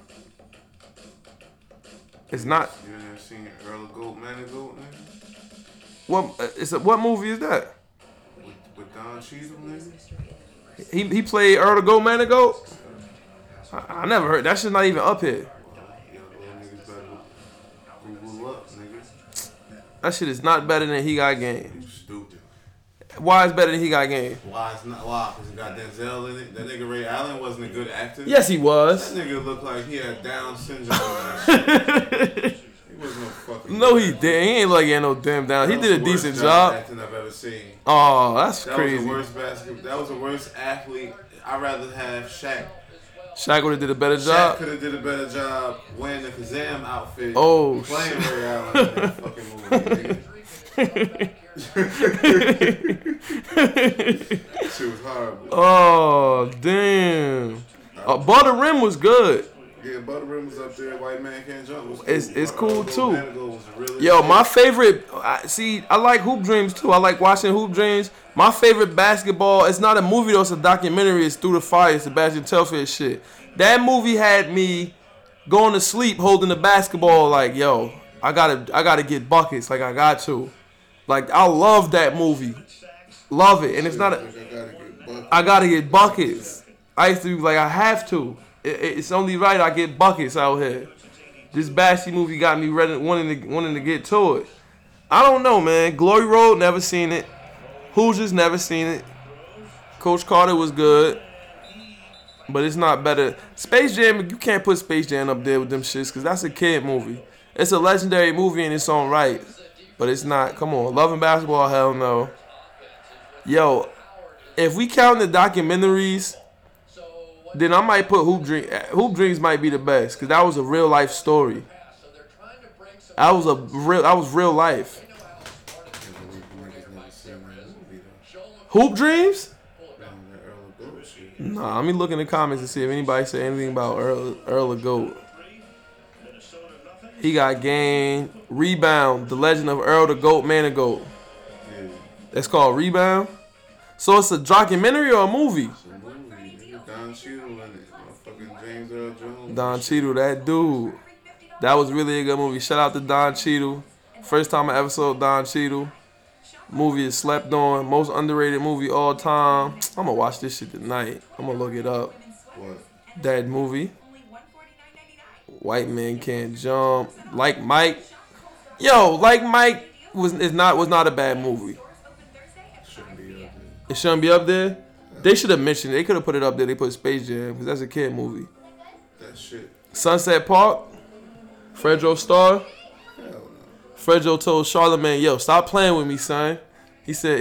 It's not. You never seen Earl of Gold, Man of Gold, nigga? What movie is that? With Don Cheadle, nigga? He played Earl of Gold, Man of Gold? I never heard. That shit's not even up here. That shit is not better than He Got Game. Why is better than He Got Game? Why it's not? Why? Because it got Denzel in it. That nigga Ray Allen wasn't a good actor. Yes, he was. That nigga looked like he had Down syndrome. He wasn't no fucking. No, he didn't. He ain't like he had no damn Down. He did a decent job. Acting I've ever seen. Oh, that's crazy. That was the worst athlete. I'd rather have Shaq. Shaq would have did a better job. Shaq could have did a better job wearing the Kazam outfit. Oh, playing Ray Allen in that fucking movie. She was horrible. Oh damn! Butter Rim was good. Yeah, Butter Rim was up there. White Man Can't Jump was cool. It's cool too. Really yo, cool. My favorite. I like Hoop Dreams too. I like watching Hoop Dreams. My favorite basketball. It's not a movie though. It's a documentary. It's Through the Fire. Sebastian Telfair shit. That movie had me going to sleep holding the basketball. Like yo, I gotta get buckets. Like I got to. Like, I love that movie. Love it. And it's not a... I gotta get buckets. I used to be like, I have to. It's only right I get buckets out here. This Bashy movie got me ready, wanting to get to it. I don't know, man. Glory Road, never seen it. Hoosiers, never seen it. Coach Carter was good. But it's not better. Space Jam, you can't put Space Jam up there with them shits because that's a kid movie. It's a legendary movie in its own right. But it's not. Come on. Love and Basketball, hell no. Yo, if we count the documentaries, then I might put Hoop Dreams. Hoop Dreams might be the best because that was a real life story. That was real life. Hoop Dreams? Nah, let me look in the comments and see if anybody said anything about Earl of Goat. He Got Game. Rebound. The Legend of Earl the Goat, Man of Goat. Yeah. That's called Rebound. So it's a documentary or a movie? It's a movie. Don Cheadle in it. Motherfucking James Earl Jones. Don Cheadle, that dude. That was really a good movie. Shout out to Don Cheadle. First time I ever saw Don Cheadle. Movie is slept on. Most underrated movie all time. I'm going to watch this shit tonight. I'm going to look it up. What? That movie. White Man Can't Jump. Like Mike. Yo, Like Mike was not a bad movie. It shouldn't be up there. They should have mentioned it. They could have put it up there. They put Space Jam because that's a kid movie. That shit. Sunset Park. Fredro Starr. Fredro told Charlamagne, "Yo, stop playing with me, son." He said,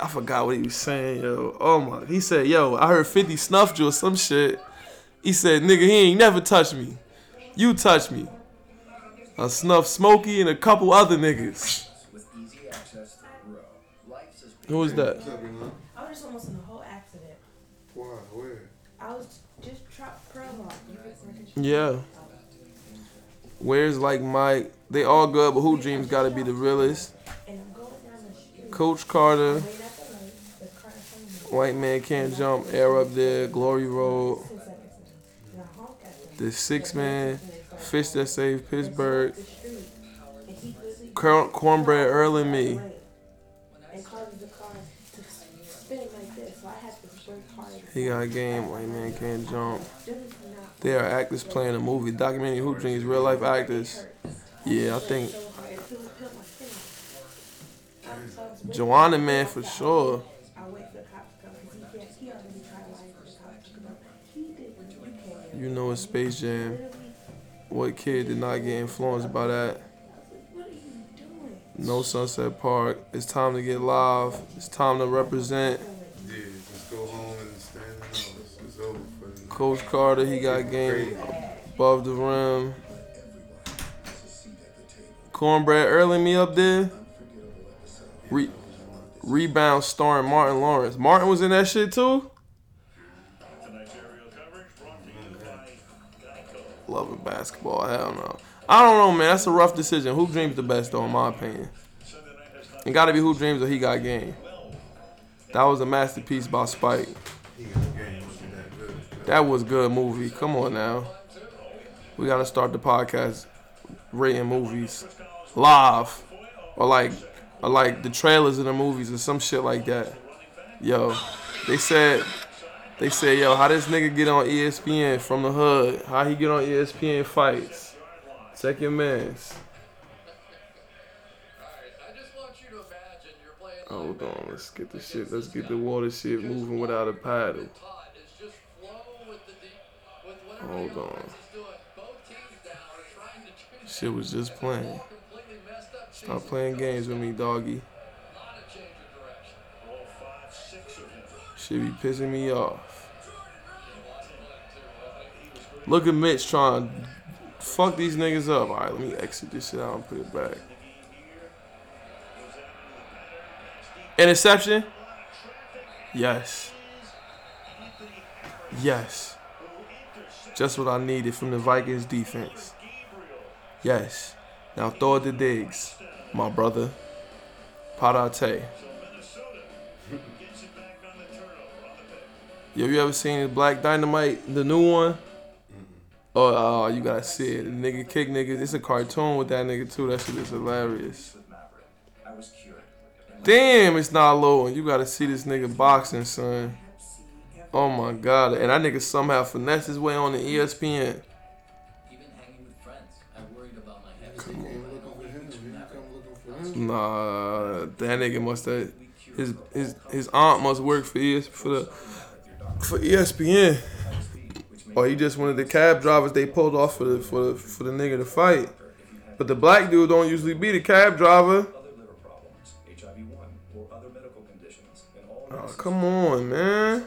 I forgot what he was saying, yo. Oh my. He said, "Yo, I heard 50 snuffed you or some shit." He said, nigga, he ain't never touched me. You touched me. I snuffed Smokey and a couple other niggas. Who was that? I was just almost in a whole accident. Why? Where? I was just traveling. Yeah. Where's like Mike? They all good, but Who Dreams gotta be the realest. Coach Carter. White Man Can't Jump. Air Up There. Glory Road. The Six Man. Fish That Saved Pittsburgh. Cornbread Earl and Me. He got a game. White Man Can't Jump. They are actors playing a movie. Documentary Hoop Dreams. Real life actors. Yeah, I think. Joanna Man for sure. You know it's Space Jam. What kid did not get influenced by that? No Sunset Park. It's time to get live. It's time to represent. Yeah, just go home and stand up. It's over for the night. Coach Carter, he got game. Above the Rim. Cornbread Early Me up there. Rebound starring Martin Lawrence. Martin was in that shit too? Loving basketball, hell no. I don't know, man. That's a rough decision. Who Dreams the best, though, in my opinion? It got to be Who Dreams or He Got Game. That was a masterpiece by Spike. That was a good movie. Come on now. We got to start the podcast rating movies live or like the trailers of the movies or some shit like that. Yo, they said, yo, how this nigga get on ESPN from the hood? How he get on ESPN fights? Check your mans. Hold on, let's get the shit. Let's get the water shit moving without a paddle. Hold on. Shit was just playing. Stop playing games with me, doggy. Should be pissing me off. Look at Mitch trying to fuck these niggas up. All right, let me exit this shit out and put it back. Interception? Yes. Yes. Just what I needed from the Vikings defense. Yes. Now throw it to Diggs, my brother. Parate. Yo, you ever seen Black Dynamite, the new one? Mm-hmm. Oh, you gotta see it. The nigga kick niggas. It's a cartoon with that nigga too. That shit is hilarious. Damn, it's not low. You gotta see this nigga boxing, son. Oh my god. And that nigga somehow finessed his way on the ESPN. Come on. Nah, that nigga must have. His aunt must work for ESPN, or he just one of the cab drivers they pulled off for the nigga to fight. But the black dude don't usually be the cab driver. Oh, come on, man.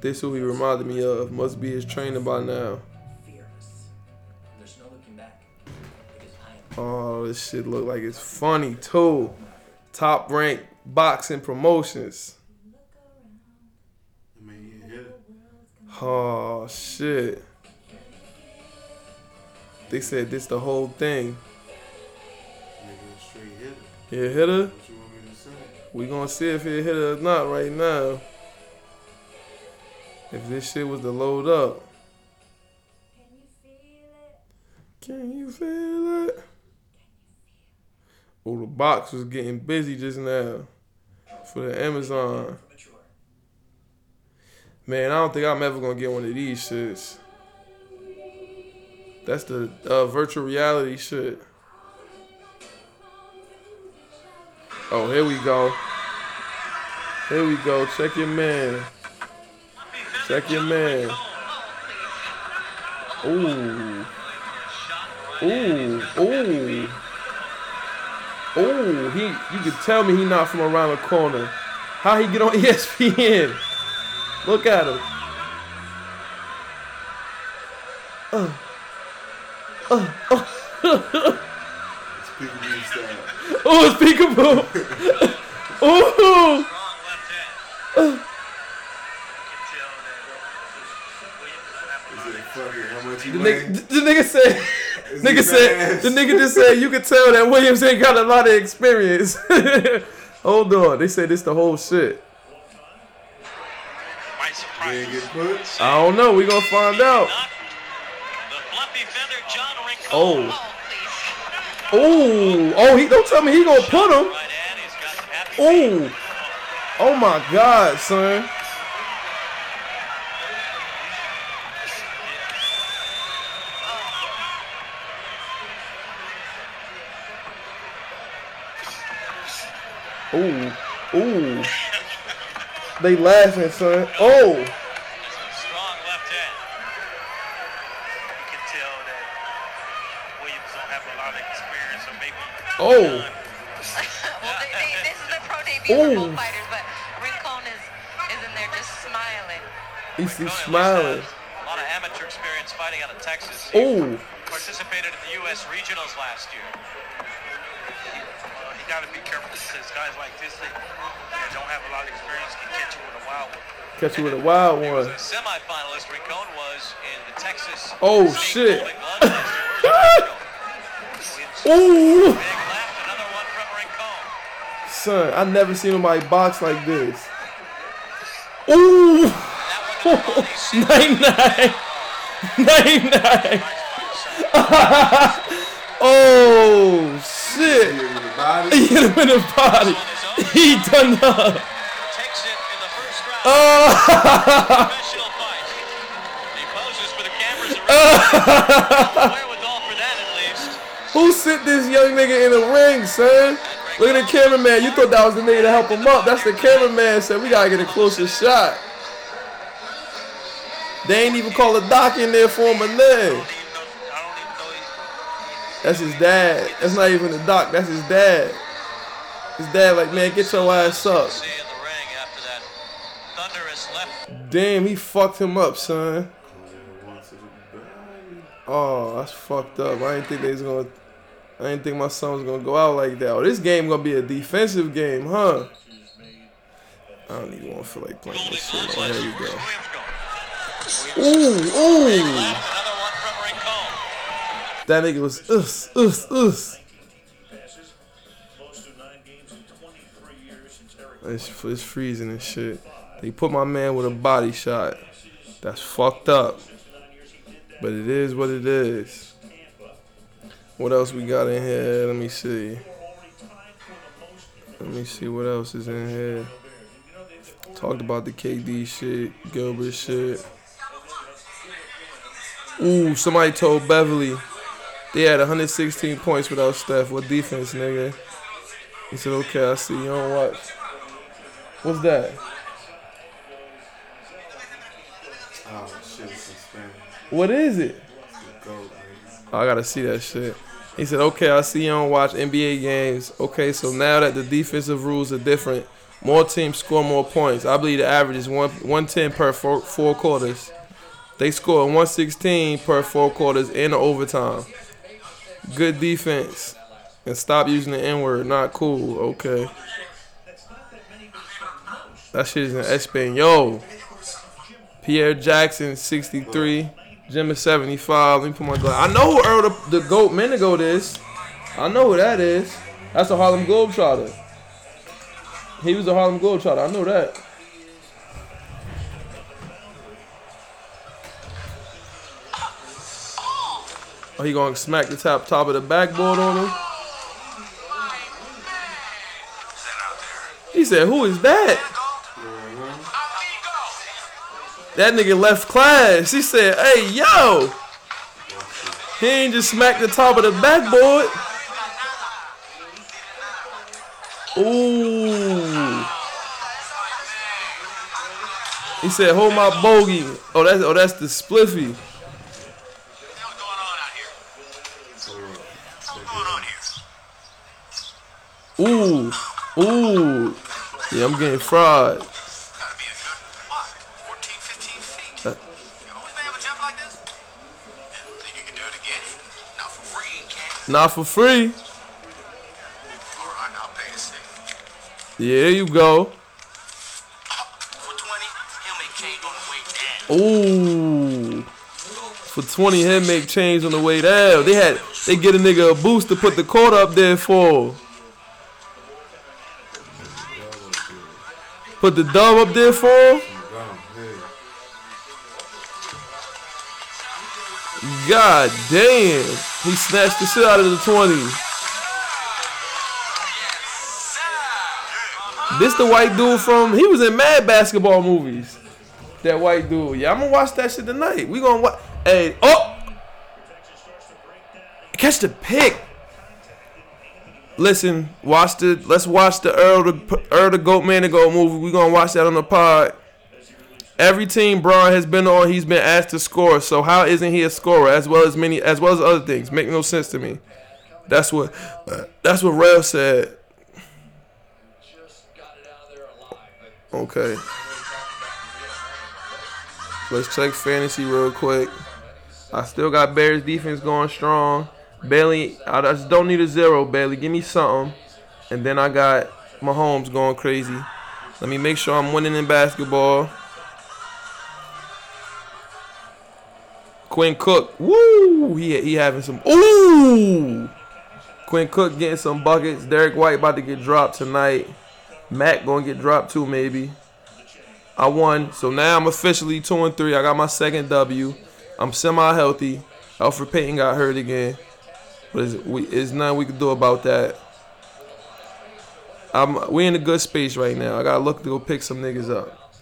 This who he reminded me of. Must be his trainer by now. Oh, this shit look like it's funny, too. Top Rank Boxing Promotions. Oh, shit. They said this the whole thing. He a hitter? We gonna see if he a hitter or not right now. If this shit was to load up. Can you feel it? Oh, the box was getting busy just now for the Amazon. Man, I don't think I'm ever going to get one of these shits. That's the virtual reality shit. Oh, here we go. Here we go. Check your man. Check your man. Ooh. Ooh. Ooh. Oh, you can tell me he not from around the corner. How he get on ESPN? Look at him. It's peekaboo style. Oh, it's peekaboo. Oh. The nigga just said you can tell that Williams ain't got a lot of experience. Hold on, they said it's the whole shit. I don't know. We gonna find out. Oh! He don't tell me he gonna put him. Oh! Oh my God, son. Ooh, ooh. They laughing, son. Oh. Strong left hand. You can tell that Williams don't have a lot of experience, so maybe. Oh. Well, this is the pro debut for both fighters, but Rincon is in there just smiling. He's smiling. A lot of amateur experience fighting out of Texas. Ooh. Participated in the U.S. regionals last year. You gotta be careful because guys like this, they don't have a lot of experience, can catch you with a wild one. Catch you with a wild one. The semi-finalist Rincon was in the Texas. Oh shit! Ooh! Son, I never seen nobody box like this. Ooh! 99, 99. Oh shit! He hit him in the body. He done up. Takes it in the first round. Professional fight. He poses for the cameras. Wherewithal for that at least. Who sent this young nigga in the ring, son? Look at the cameraman. You thought that was the nigga to help him up. That's the cameraman said we gotta get a closer shot. They ain't even call a doc in there for him or nothing. That's his dad. That's not even a doc. That's his dad. His dad like, man, get your ass up. Damn, he fucked him up, son. Oh, that's fucked up. I didn't think my son was gonna go out like that. Oh, this game gonna be a defensive game, huh? I don't even want to feel like playing this shit. Oh, here we go. Ooh, ooh. That nigga was us. It's freezing and shit. They put my man with a body shot. That's fucked up. But it is what it is. What else we got in here? Let me see. Let me see what else is in here. Talked about the KD shit, Gilbert shit. Ooh, somebody told Beverly. They had 116 points without Steph. What defense, nigga? He said, okay, I see. You don't watch. What's that? Oh, shit, it's suspended. What is it? Oh, I got to see that shit. He said, okay, I see you don't watch NBA games. Okay, so now that the defensive rules are different, more teams score more points. I believe the average is 110 per four quarters. They score 116 per four quarters in overtime. Good defense. And stop using the N-word. Not cool. Okay. That shit is in Espanol. Pierre Jackson, 63. Jim is 75. Let me put my glass. I know who Earl the GOAT Menigo is. I know who that is. That's a Harlem Globetrotter. He was a Harlem Globetrotter. I know that. Oh, he gonna smack the top of the backboard on him. He said, "Who is that?" That nigga left class. He said, "Hey, yo!" He ain't just smacked the top of the backboard. Ooh. He said, "Hold my bogey." Oh, that's the spliffy. Ooh. Ooh. Yeah, I'm getting fried. Gotta be a good, what, 14, 15 feet? You always been able to jump like this? Think you can do it again? Not for free, Cam. Not for free. Alright, I'll pay a sec. Yeah, there you go. For 20, he'll make change on the way down. Ooh. For 20, he'll make change on the way down. They get a nigga a boost to put the quarter up there for. Put the dub up there for him. God damn. He snatched the shit out of the 20. This the white dude from, he was in mad basketball movies. That white dude. Yeah, I'm gonna watch that shit tonight. We gonna watch. Hey, oh! Catch the pick. Listen, let's watch the Earl the Goat Manigo movie. We're going to watch that on the pod. Every team Braun has been on, he's been asked to score. So how isn't he a scorer? As well as other things. Make no sense to me. That's what Rail said. Okay. Let's check fantasy real quick. I still got Bears defense going strong. Bailey, I just don't need a zero, Bailey. Give me something. And then I got Mahomes going crazy. Let me make sure I'm winning in basketball. Quinn Cook. Woo! He having some. Ooh! Quinn Cook getting some buckets. Derek White about to get dropped tonight. Matt going to get dropped too, maybe. I won. So now I'm officially 2-3. I got my second W. I'm semi-healthy. Alfred Payton got hurt again. But it's nothing we can do about that. We're in a good space right now. I got to look to go pick some niggas up.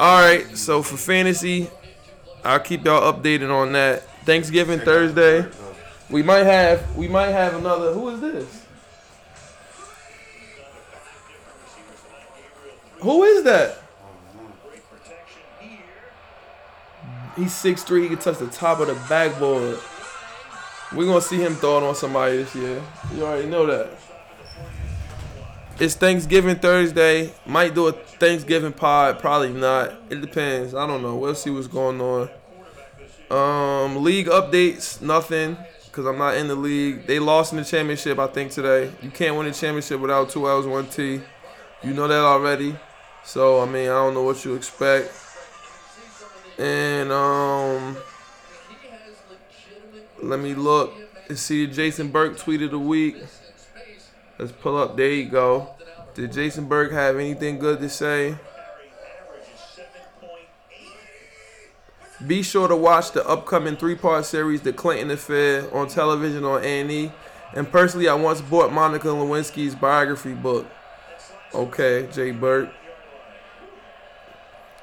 All right, so for fantasy, I'll keep y'all updated on that. Thanksgiving Thursday. We might have another. Who is this? Who is that? He's 6'3". He can touch the top of the backboard. We're going to see him throw it on somebody this year. You already know that. It's Thanksgiving Thursday. Might do a Thanksgiving pod. Probably not. It depends. I don't know. We'll see what's going on. League updates, nothing, because I'm not in the league. They lost in the championship, I think, today. You can't win the championship without 2 hours, 1 T. You know that already. So, I mean, I don't know what you expect. And, let me look and see. Jason Burke tweet of the week. Let's pull up. There you go. Did Jason Burke have anything good to say? Be sure to watch the upcoming three-part series, The Clinton Affair, on television on A&E. And personally, I once bought Monica Lewinsky's biography book. Okay, Jay Burke.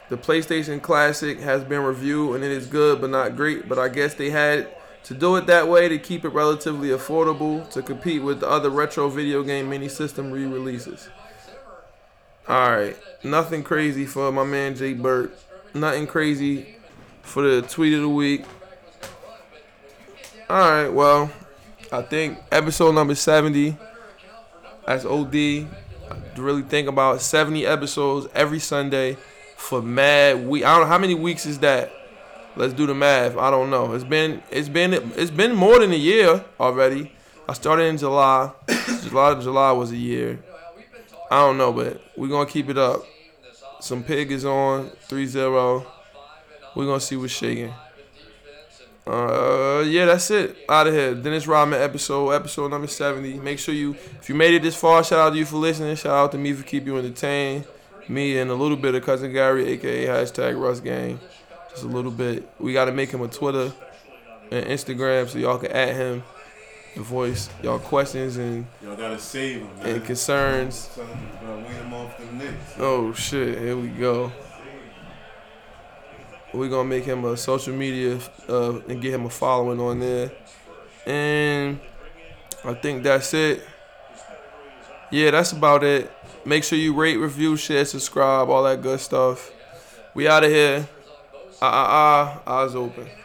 The PlayStation Classic has been reviewed, and it is good but not great. But I guess they had to do it that way to keep it relatively affordable to compete with the other retro video game mini-system re-releases. Alright, nothing crazy for my man Jay Burke. Nothing crazy for the tweet of the week. Alright, well, I think episode number 70, that's OD. I really think about 70 episodes every Sunday. For mad week, I don't know how many weeks is that. Let's do the math. I don't know. It's been more than a year already. I started in July. July was a year. I don't know, but we're gonna keep it up. Some pig is on 3-0. We're gonna see what's shaking. Yeah, that's it. Out of here. Dennis Rodman episode number 70. Make sure if you made it this far, shout out to you for listening. Shout out to me for keeping you entertained. Me and a little bit of Cousin Gary, a.k.a. #RustGang. Just a little bit. We got to make him a Twitter and Instagram so y'all can add him and voice y'all questions and y'all gotta save him, man. And concerns. Oh, shit. Here we go. We're going to make him a social media and get him a following on there. And I think that's it. Yeah, that's about it. Make sure you rate, review, share, subscribe, all that good stuff. We out of here. Eyes open.